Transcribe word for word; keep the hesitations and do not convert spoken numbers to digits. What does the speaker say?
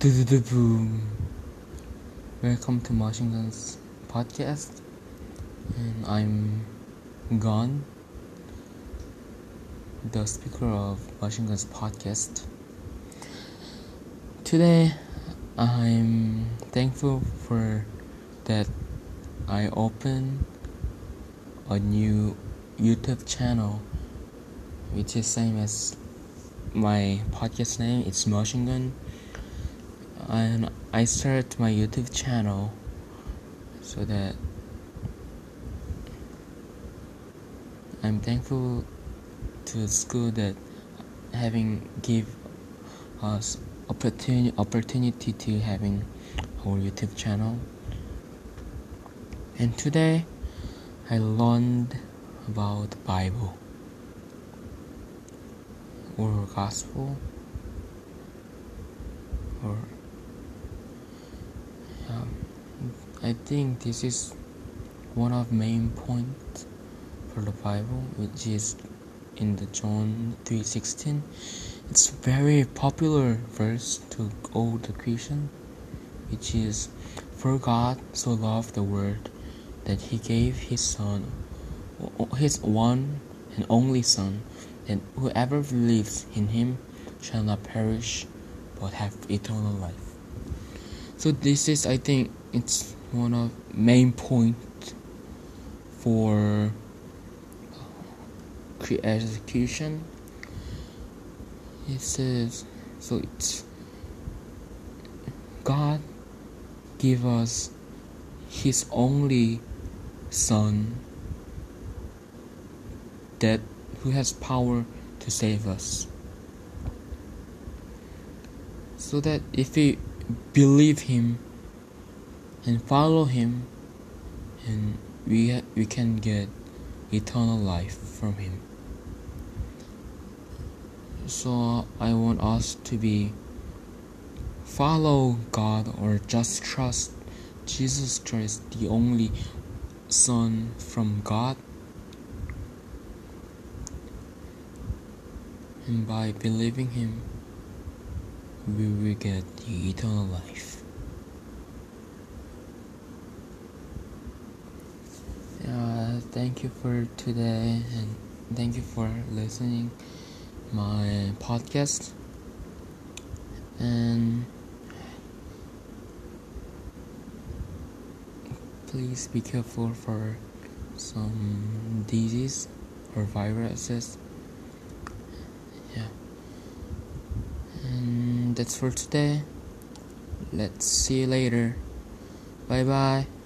Boom. Welcome to Machine Guns Podcast, and I'm Gon, the speaker of Machine Guns Podcast. Today, I'm thankful for that I opened a new YouTube channel, which is same as my podcast name. It's Machine Gun. And I started my YouTube channel so that I'm thankful to the school that having give us opportunity opportunity to having our YouTube channel. And today I learned about the Bible or gospel or Um, I think this is one of main points for the Bible, which is in the John three sixteen. It's very popular verse to all the Christian, which is, "For God so loved the world that He gave His Son, His one and only Son, that whoever believes in Him shall not perish, but have eternal life." So this is, I think, it's one of main point for execution. It says, so it's God give us His only Son that who has power to save us. So that if we believe Him and follow Him, and we we can get eternal life from Him. So I want us to be follow God or just trust Jesus Christ, the only Son from God, and by believing Him, we will get the eternal life. Uh, thank you for today, and thank you for listening my podcast. And please be careful for some disease or viruses. Yeah. That's for today. Let's see you later. Bye bye.